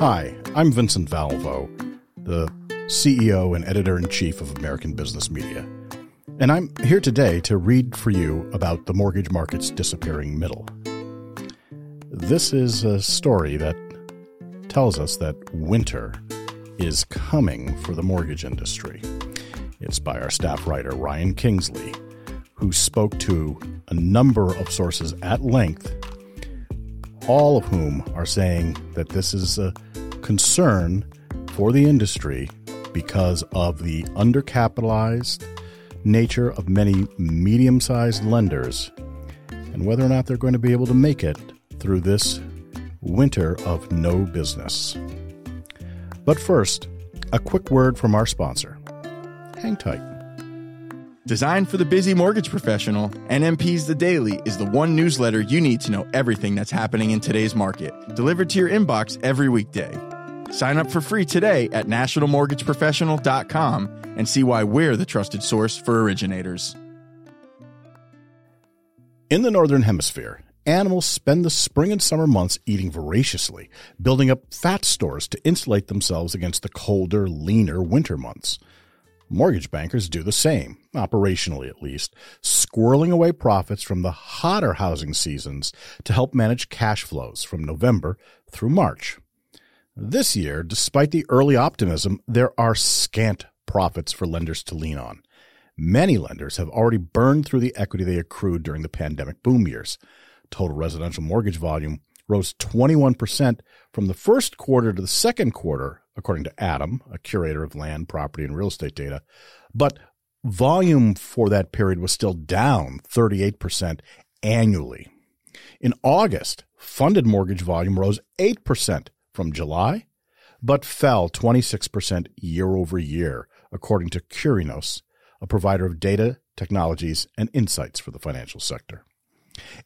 Hi, I'm Vincent Valvo, the CEO and Editor-in-Chief of American Business Media, and I'm here today to read for you about the mortgage market's disappearing middle. This is a story that tells us that winter is coming for the mortgage industry. It's by our staff writer, Ryan Kingsley, who spoke to a number of sources at length, all of whom are saying that this is a concern for the industry because of the undercapitalized nature of many medium-sized lenders and whether or not they're going to be able to make it through this winter of no business. But first, a quick word from our sponsor. Hang tight. Designed for the busy mortgage professional, NMP's The Daily is the one newsletter you need to know everything that's happening in today's market, delivered to your inbox every weekday. Sign up for free today at nationalmortgageprofessional.com and see why we're the trusted source for originators. In the Northern Hemisphere, animals spend the spring and summer months eating voraciously, building up fat stores to insulate themselves against the colder, leaner winter months. Mortgage bankers do the same, operationally at least, squirreling away profits from the hotter housing seasons to help manage cash flows from November through March. This year, despite the early optimism, there are scant profits for lenders to lean on. Many lenders have already burned through the equity they accrued during the pandemic boom years. Total residential mortgage volume rose 21% from the first quarter to the second quarter, according to ATTOM, a curator of land, property, and real estate data. But volume for that period was still down 38% annually. In August, funded mortgage volume rose 8% from July, but fell 26% year over year, according to Curinos, a provider of data, technologies, and insights for the financial sector.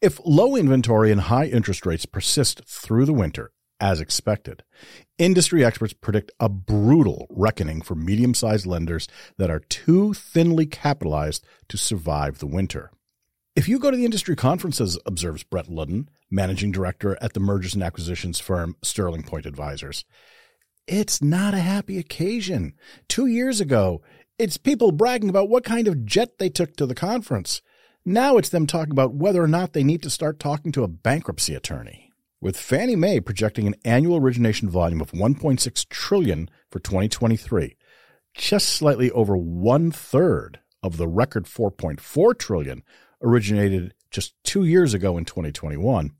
If low inventory and high interest rates persist through the winter, as expected, industry experts predict a brutal reckoning for medium-sized lenders that are too thinly capitalized to survive the winter. If you go to the industry conferences, observes Brett Ludden, managing director at the mergers and acquisitions firm Sterling Point Advisors, it's not a happy occasion. 2 years ago, it's people bragging about what kind of jet they took to the conference. Now it's them talking about whether or not they need to start talking to a bankruptcy attorney. With Fannie Mae projecting an annual origination volume of $1.6 trillion for 2023, just slightly over one-third of the record $4.4 trillion originated just 2 years ago in 2021,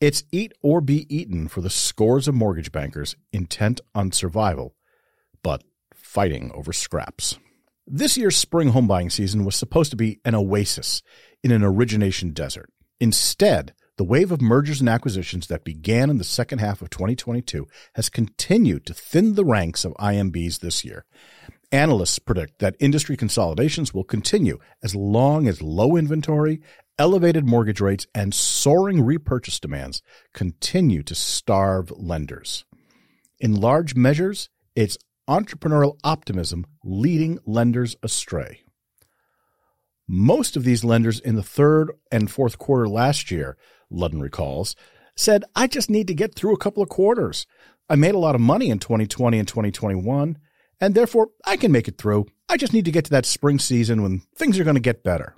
it's eat or be eaten for the scores of mortgage bankers intent on survival, but fighting over scraps. This year's spring home buying season was supposed to be an oasis in an origination desert. Instead, the wave of mergers and acquisitions that began in the second half of 2022 has continued to thin the ranks of IMBs this year. Analysts predict that industry consolidations will continue as long as low inventory, elevated mortgage rates, and soaring repurchase demands continue to starve lenders. In large measures, it's entrepreneurial optimism leading lenders astray. Most of these lenders in the third and fourth quarter last year, Ludden recalls, said, I just need to get through a couple of quarters. I made a lot of money in 2020 and 2021, and therefore I can make it through. I just need to get to that spring season when things are going to get better.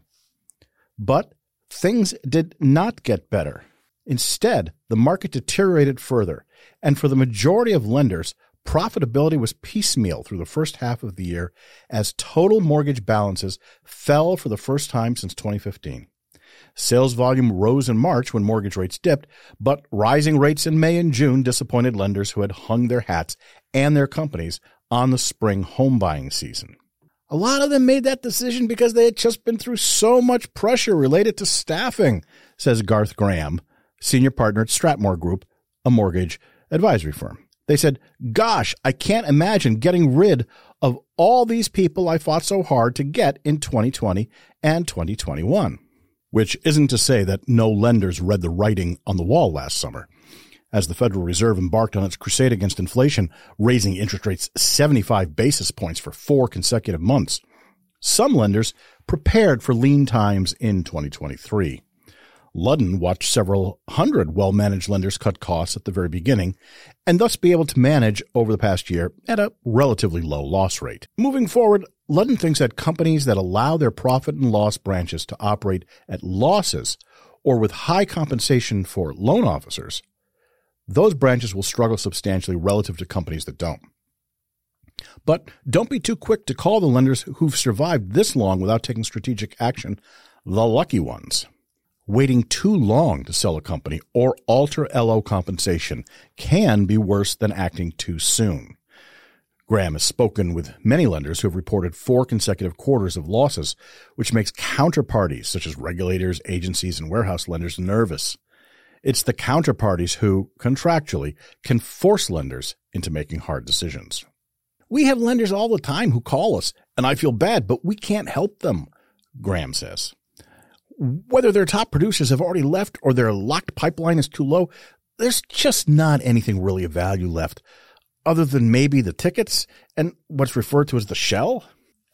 But things did not get better. Instead, the market deteriorated further, and for the majority of lenders, profitability was piecemeal through the first half of the year as total mortgage balances fell for the first time since 2015. Sales volume rose in March when mortgage rates dipped, but rising rates in May and June disappointed lenders who had hung their hats and their companies on the spring home buying season. A lot of them made that decision because they had just been through so much pressure related to staffing, says Garth Graham, senior partner at Stratmore Group, a mortgage advisory firm. They said, gosh, I can't imagine getting rid of all these people I fought so hard to get in 2020 and 2021. Which isn't to say that no lenders read the writing on the wall last summer. As the Federal Reserve embarked on its crusade against inflation, raising interest rates 75 basis points for 4 consecutive months, some lenders prepared for lean times in 2023. Ludden watched several hundred well-managed lenders cut costs at the very beginning and thus be able to manage over the past year at a relatively low loss rate. Moving forward, Ludden thinks that companies that allow their profit and loss branches to operate at losses or with high compensation for loan officers, those branches will struggle substantially relative to companies that don't. But don't be too quick to call the lenders who've survived this long without taking strategic action the lucky ones. Waiting too long to sell a company or alter LO compensation can be worse than acting too soon. Graham has spoken with many lenders who have reported 4 consecutive quarters of losses, which makes counterparties such as regulators, agencies, and warehouse lenders nervous. It's the counterparties who, contractually, can force lenders into making hard decisions. We have lenders all the time who call us, and I feel bad, but we can't help them, Graham says. Whether their top producers have already left or their locked pipeline is too low, there's just not anything really of value left, other than maybe the tickets and what's referred to as the shell.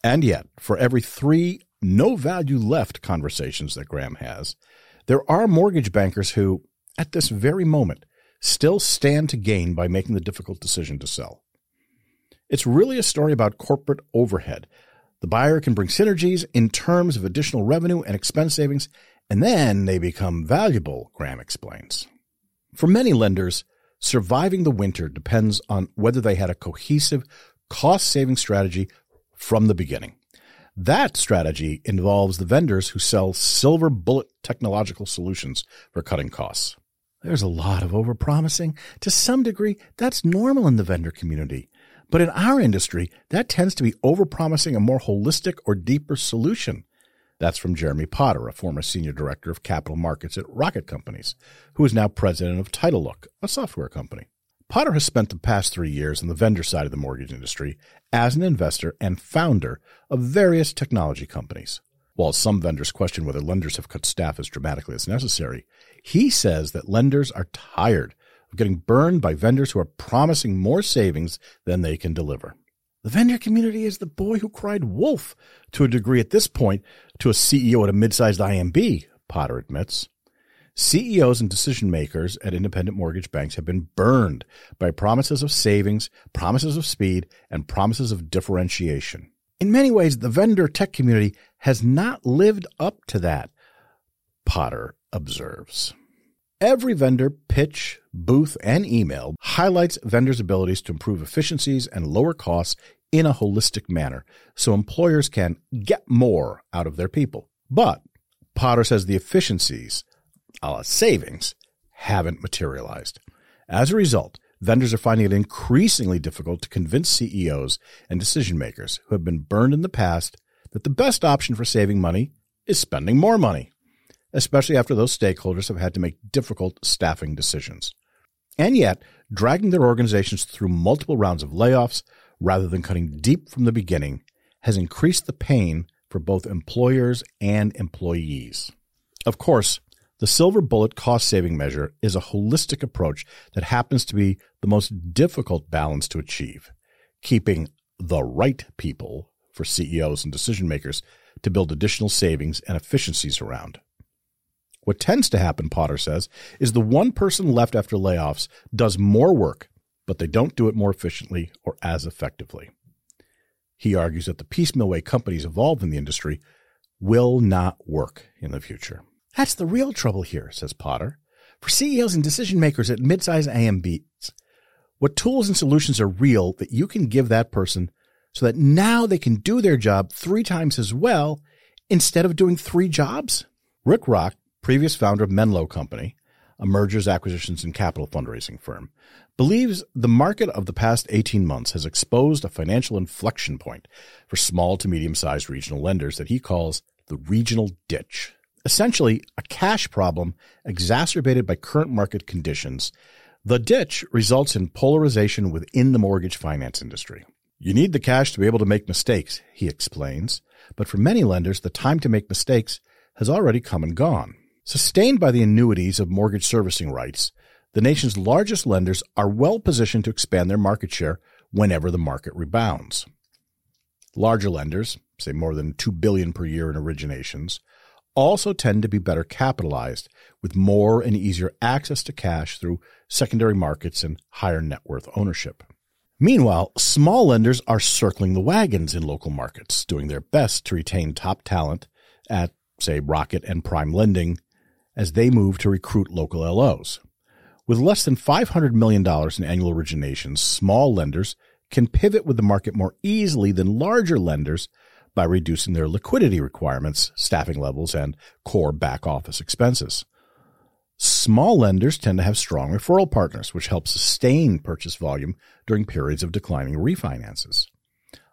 And yet, for every 3 no-value-left conversations that Graham has, there are mortgage bankers who, at this very moment, still stand to gain by making the difficult decision to sell. It's really a story about corporate overhead. The buyer can bring synergies in terms of additional revenue and expense savings, and then they become valuable, Graham explains. For many lenders, surviving the winter depends on whether they had a cohesive cost-saving strategy from the beginning. That strategy involves the vendors who sell silver bullet technological solutions for cutting costs. There's a lot of overpromising. To some degree, that's normal in the vendor community. But in our industry, that tends to be overpromising a more holistic or deeper solution. That's from Jeremy Potter, a former senior director of capital markets at Rocket Companies, who is now president of TitleLook, a software company. Potter has spent the past 3 years on the vendor side of the mortgage industry as an investor and founder of various technology companies. While some vendors question whether lenders have cut staff as dramatically as necessary, he says that lenders are tired getting burned by vendors who are promising more savings than they can deliver. The vendor community is the boy who cried wolf to a degree at this point to a CEO at a mid-sized IMB, Potter admits. CEOs and decision-makers at independent mortgage banks have been burned by promises of savings, promises of speed, and promises of differentiation. In many ways, the vendor tech community has not lived up to that, Potter observes. Every vendor pitch, booth, and email highlights vendors' abilities to improve efficiencies and lower costs in a holistic manner so employers can get more out of their people. But Potter says the efficiencies, a la savings, haven't materialized. As a result, vendors are finding it increasingly difficult to convince CEOs and decision-makers who have been burned in the past that the best option for saving money is spending more money, especially after those stakeholders have had to make difficult staffing decisions. And yet, dragging their organizations through multiple rounds of layoffs rather than cutting deep from the beginning has increased the pain for both employers and employees. Of course, the silver bullet cost-saving measure is a holistic approach that happens to be the most difficult balance to achieve, keeping the right people for CEOs and decision-makers to build additional savings and efficiencies around. What tends to happen, Potter says, is the one person left after layoffs does more work, but they don't do it more efficiently or as effectively. He argues that the piecemeal way companies evolve in the industry will not work in the future. That's the real trouble here, says Potter. For CEOs and decision makers at midsize AMBs, what tools and solutions are real that you can give that person so that now they can do their job 3 times as well instead of doing 3 jobs? Rick Rock, previous founder of Menlo Company, a mergers, acquisitions, and capital fundraising firm, believes the market of the past 18 months has exposed a financial inflection point for small to medium-sized regional lenders that he calls the regional ditch. Essentially, a cash problem exacerbated by current market conditions, the ditch results in polarization within the mortgage finance industry. You need the cash to be able to make mistakes, he explains, but for many lenders, the time to make mistakes has already come and gone. Sustained by the annuities of mortgage servicing rights, the nation's largest lenders are well positioned to expand their market share whenever the market rebounds. Larger lenders, say more than $2 billion per year in originations, also tend to be better capitalized with more and easier access to cash through secondary markets and higher net worth ownership. Meanwhile, small lenders are circling the wagons in local markets, doing their best to retain top talent at, say, Rocket and Prime Lending as they move to recruit local LOs. With less than $500 million in annual originations, small lenders can pivot with the market more easily than larger lenders by reducing their liquidity requirements, staffing levels, and core back office expenses. Small lenders tend to have strong referral partners, which help sustain purchase volume during periods of declining refinances.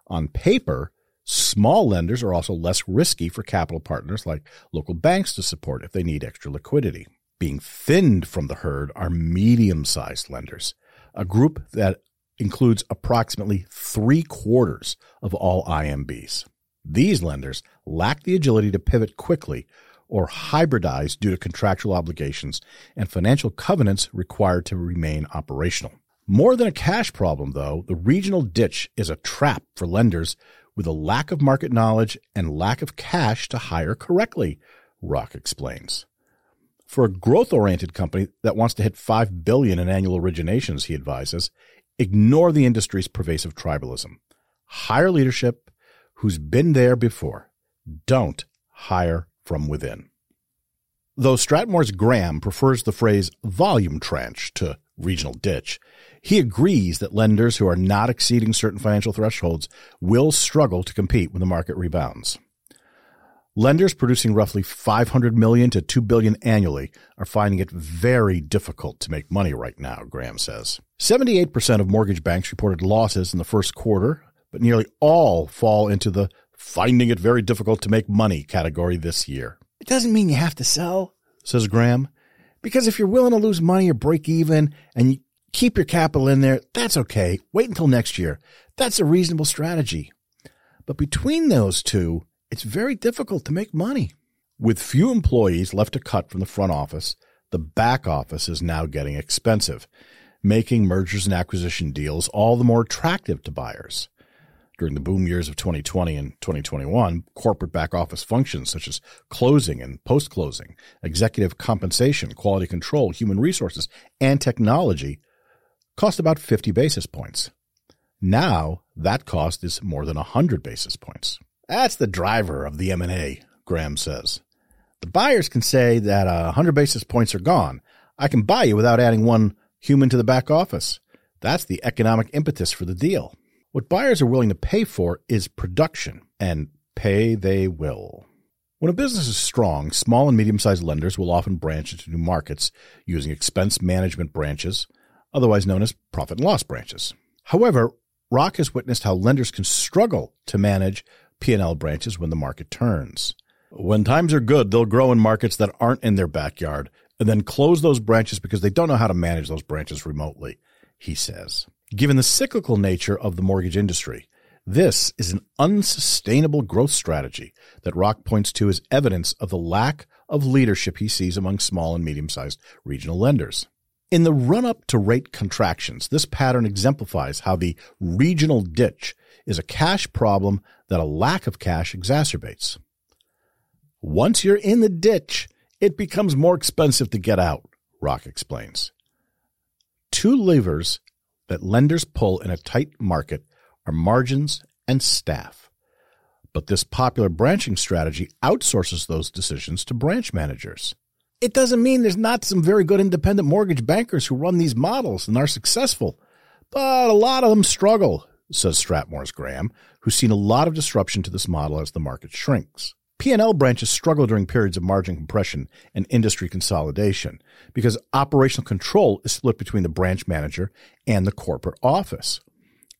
On paper, small lenders are also less risky for capital partners like local banks to support if they need extra liquidity. Being thinned from the herd are medium-sized lenders, a group that includes approximately 3/4 of all IMBs. These lenders lack the agility to pivot quickly or hybridize due to contractual obligations and financial covenants required to remain operational. More than a cash problem, though, the regional ditch is a trap for lenders with a lack of market knowledge and lack of cash to hire correctly, Rock explains. For a growth-oriented company that wants to hit $5 billion in annual originations, he advises, ignore the industry's pervasive tribalism. Hire leadership who's been there before. Don't hire from within. Though Stratmore's Graham prefers the phrase volume trench to regional ditch, he agrees that lenders who are not exceeding certain financial thresholds will struggle to compete when the market rebounds. Lenders producing roughly $500 million to $2 billion annually are finding it very difficult to make money right now, Graham says. 78% of mortgage banks reported losses in the first quarter, but nearly all fall into the finding it very difficult to make money category this year. It doesn't mean you have to sell, says Graham, because if you're willing to lose money or break even and you keep your capital in there, that's okay. Wait until next year. That's a reasonable strategy. But between those two, it's very difficult to make money. With few employees left to cut from the front office, the back office is now getting expensive, making mergers and acquisition deals all the more attractive to buyers. During the boom years of 2020 and 2021, corporate back office functions such as closing and post-closing, executive compensation, quality control, human resources, and technology cost about 50 basis points. Now, that cost is more than 100 basis points. That's the driver of the M&A, Graham says. The buyers can say that 100 basis points are gone. I can buy you without adding one human to the back office. That's the economic impetus for the deal. What buyers are willing to pay for is production, and pay they will. When a business is strong, small and medium-sized lenders will often branch into new markets using expense management branches, otherwise known as profit and loss branches. However, Rock has witnessed how lenders can struggle to manage P&L branches when the market turns. When times are good, they'll grow in markets that aren't in their backyard and then close those branches because they don't know how to manage those branches remotely, he says. Given the cyclical nature of the mortgage industry, this is an unsustainable growth strategy that Rock points to as evidence of the lack of leadership he sees among small and medium-sized regional lenders. In the run-up to rate contractions, this pattern exemplifies how the regional ditch is a cash problem that a lack of cash exacerbates. Once you're in the ditch, it becomes more expensive to get out, Rock explains. Two levers that lenders pull in a tight market are margins and staff. But this popular branching strategy outsources those decisions to branch managers. It doesn't mean there's not some very good independent mortgage bankers who run these models and are successful, but a lot of them struggle, says Stratmore's Graham, who's seen a lot of disruption to this model as the market shrinks. P&L branches struggle during periods of margin compression and industry consolidation because operational control is split between the branch manager and the corporate office.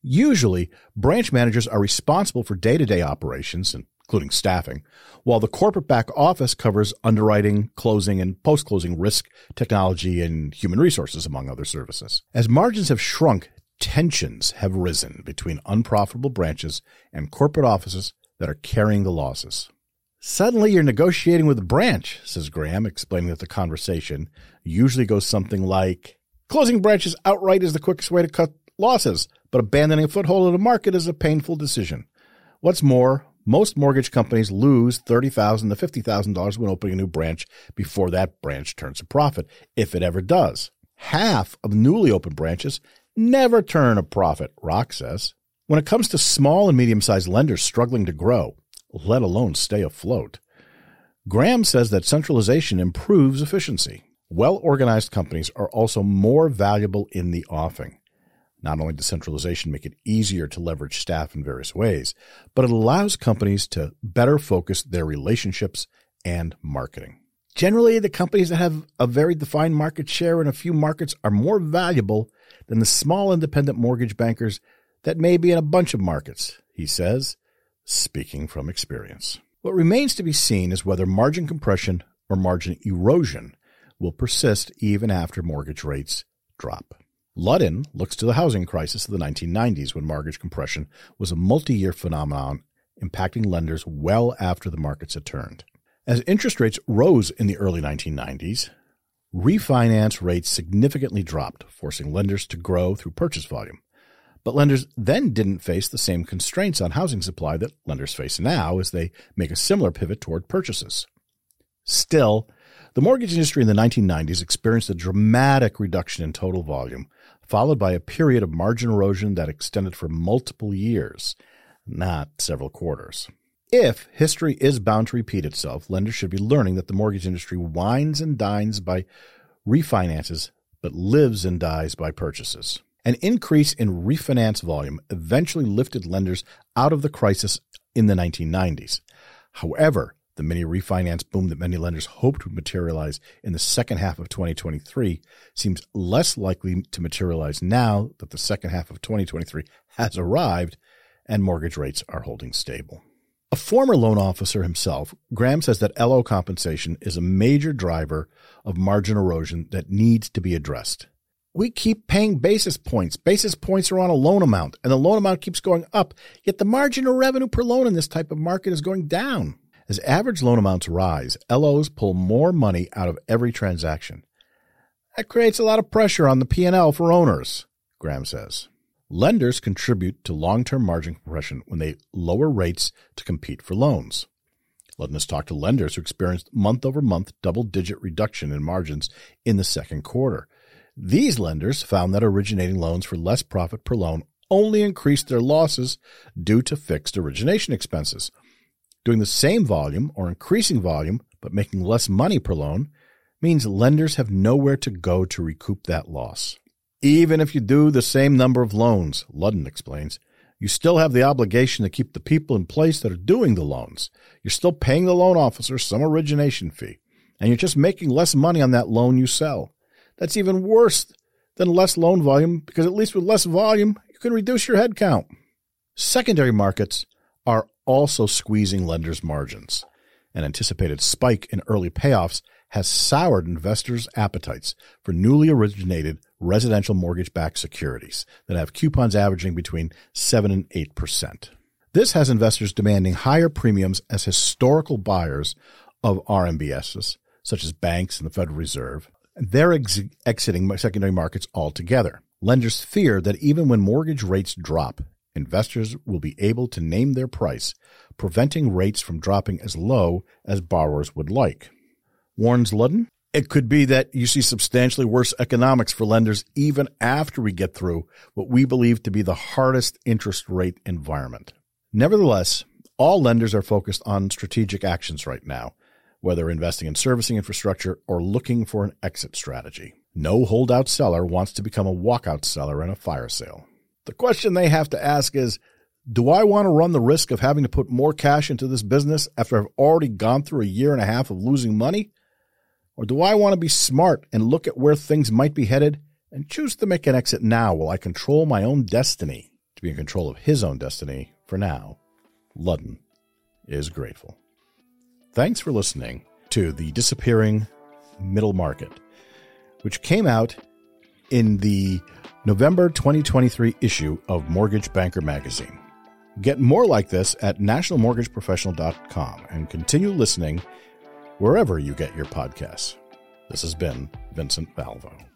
Usually, branch managers are responsible for day-to-day operations, including staffing, while the corporate back office covers underwriting, closing, and post-closing risk, technology, and human resources, among other services. As margins have shrunk, tensions have risen between unprofitable branches and corporate offices that are carrying the losses. Suddenly you're negotiating with a branch, says Graham, explaining that the conversation usually goes something like, closing branches outright is the quickest way to cut losses, but abandoning a foothold in a market is a painful decision. What's more, Most mortgage companies lose $30,000 to $50,000 when opening a new branch before that branch turns a profit, if it ever does. Half of newly opened branches never turn a profit, Rock says. When it comes to small and medium-sized lenders struggling to grow, let alone stay afloat, Graham says that centralization improves efficiency. Well-organized companies are also more valuable in the offing. Not only does centralization make it easier to leverage staff in various ways, but it allows companies to better focus their relationships and marketing. Generally, the companies that have a very defined market share in a few markets are more valuable than the small independent mortgage bankers that may be in a bunch of markets, he says, speaking from experience. What remains to be seen is whether margin compression or margin erosion will persist even after mortgage rates drop. Ludden looks to the housing crisis of the 1990s when mortgage compression was a multi-year phenomenon impacting lenders well after the markets had turned. As interest rates rose in the early 1990s, refinance rates significantly dropped, forcing lenders to grow through purchase volume. But lenders then didn't face the same constraints on housing supply that lenders face now as they make a similar pivot toward purchases. Still, the mortgage industry in the 1990s experienced a dramatic reduction in total volume, followed by a period of margin erosion that extended for multiple years, not several quarters. If history is bound to repeat itself, lenders should be learning that the mortgage industry wines and dines by refinances, but lives and dies by purchases. An increase in refinance volume eventually lifted lenders out of the crisis in the 1990s. However, the mini refinance boom that many lenders hoped would materialize in the second half of 2023 seems less likely to materialize now that the second half of 2023 has arrived and mortgage rates are holding stable. A former loan officer himself, Graham says that LO compensation is a major driver of margin erosion that needs to be addressed. We keep paying basis points. Basis points are on a loan amount, and the loan amount keeps going up, yet the margin of revenue per loan in this type of market is going down. As average loan amounts rise, LOs pull more money out of every transaction. That creates a lot of pressure on the P&L for owners, Graham says. Lenders contribute to long-term margin compression when they lower rates to compete for loans. Ludden has talked to lenders who experienced month-over-month double-digit reduction in margins in the second quarter. These lenders found that originating loans for less profit per loan only increased their losses due to fixed origination expenses. Doing the same volume or increasing volume, but making less money per loan, means lenders have nowhere to go to recoup that loss. Even if you do the same number of loans, Ludden explains, you still have the obligation to keep the people in place that are doing the loans. You're still paying the loan officer some origination fee, and you're just making less money on that loan you sell. That's even worse than less loan volume, because at least with less volume, you can reduce your headcount. Secondary markets are also squeezing lenders' margins. An anticipated spike in early payoffs has soured investors' appetites for newly originated residential mortgage-backed securities that have coupons averaging between 7 and 8%. This has investors demanding higher premiums as historical buyers of RMBSs, such as banks and the Federal Reserve. They're exiting secondary markets altogether. Lenders fear that even when mortgage rates drop, investors will be able to name their price, preventing rates from dropping as low as borrowers would like. Warns Ludden, it could be that you see substantially worse economics for lenders even after we get through what we believe to be the hardest interest rate environment. Nevertheless, all lenders are focused on strategic actions right now, whether investing in servicing infrastructure or looking for an exit strategy. No holdout seller wants to become a walkout seller in a fire sale. The question they have to ask is, do I want to run the risk of having to put more cash into this business after I've already gone through a year and a half of losing money? Or do I want to be smart and look at where things might be headed and choose to make an exit now while I control my own destiny? To be in control of his own destiny for now, Ludden is grateful. Thanks for listening to The Disappearing Middle Market, which came out in the November 2023 issue of Mortgage Banker Magazine. Get more like this at nationalmortgageprofessional.com and continue listening wherever you get your podcasts. This has been Vincent Valvo.